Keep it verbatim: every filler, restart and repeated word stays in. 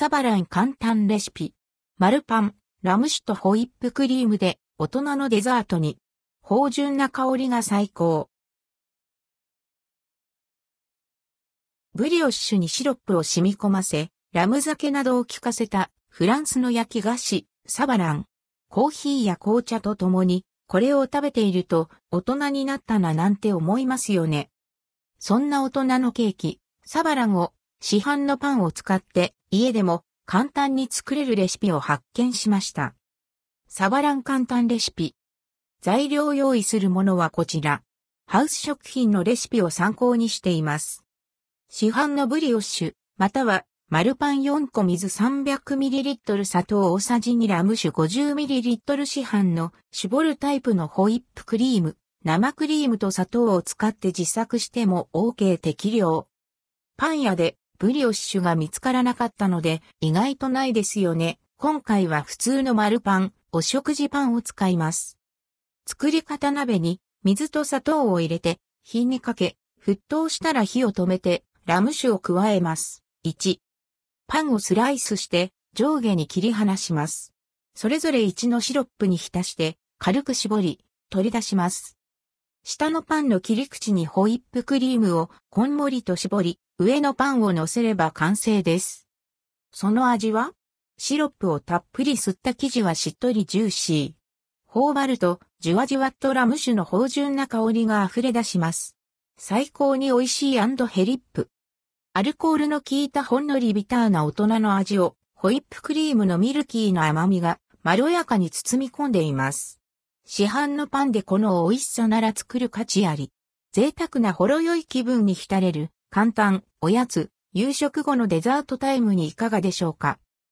サバラン簡単レシピ。丸パン、ラム酒とホイップクリームで大人のデザートに。芳醇な香りが最高。ブリオッシュにシロップを染み込ませ、ラム酒などを効かせたフランスの焼き菓子、サバラン。コーヒーや紅茶とともに、これを食べていると大人になったななんて思いますよね。そんな大人のケーキ、サバランを市販のパンを使って家でも簡単に作れるレシピを発見しました。サバラン簡単レシピ。材料用意するものはこちら。ハウス食品のレシピを参考にしています。市販のブリオッシュ、または丸パンよんこ水 さんびゃくミリリットル 砂糖大さじにラム酒 ごじゅうミリリットル 市販の絞るタイプのホイップクリーム、生クリームと砂糖を使って自作しても OK 適量。パン屋でブリオッシュが見つからなかったので意外とないですよね。今回は普通の丸パン、お食事パンを使います。作り方鍋に水と砂糖を入れて火にかけ、沸騰したら火を止めてラム酒を加えます。いち. パンをスライスして上下に切り離します。それぞれいちのシロップに浸して軽く絞り取り出します。下のパンの切り口にホイップクリームをこんもりと絞り、上のパンを乗せれば完成です。その味は？シロップをたっぷり吸った生地はしっとりジューシー。頬張ると、じわじわっとラム酒の芳醇な香りが溢れ出します。最高に美味しい&ヘリップ。アルコールの効いたほんのりビターな大人の味を、ホイップクリームのミルキーな甘みがまろやかに包み込んでいます。市販のパンでこの美味しさなら作る価値あり。贅沢なほろ酔い気分に浸れる、簡単、おやつ、夕食後のデザートタイムにいかがでしょうか。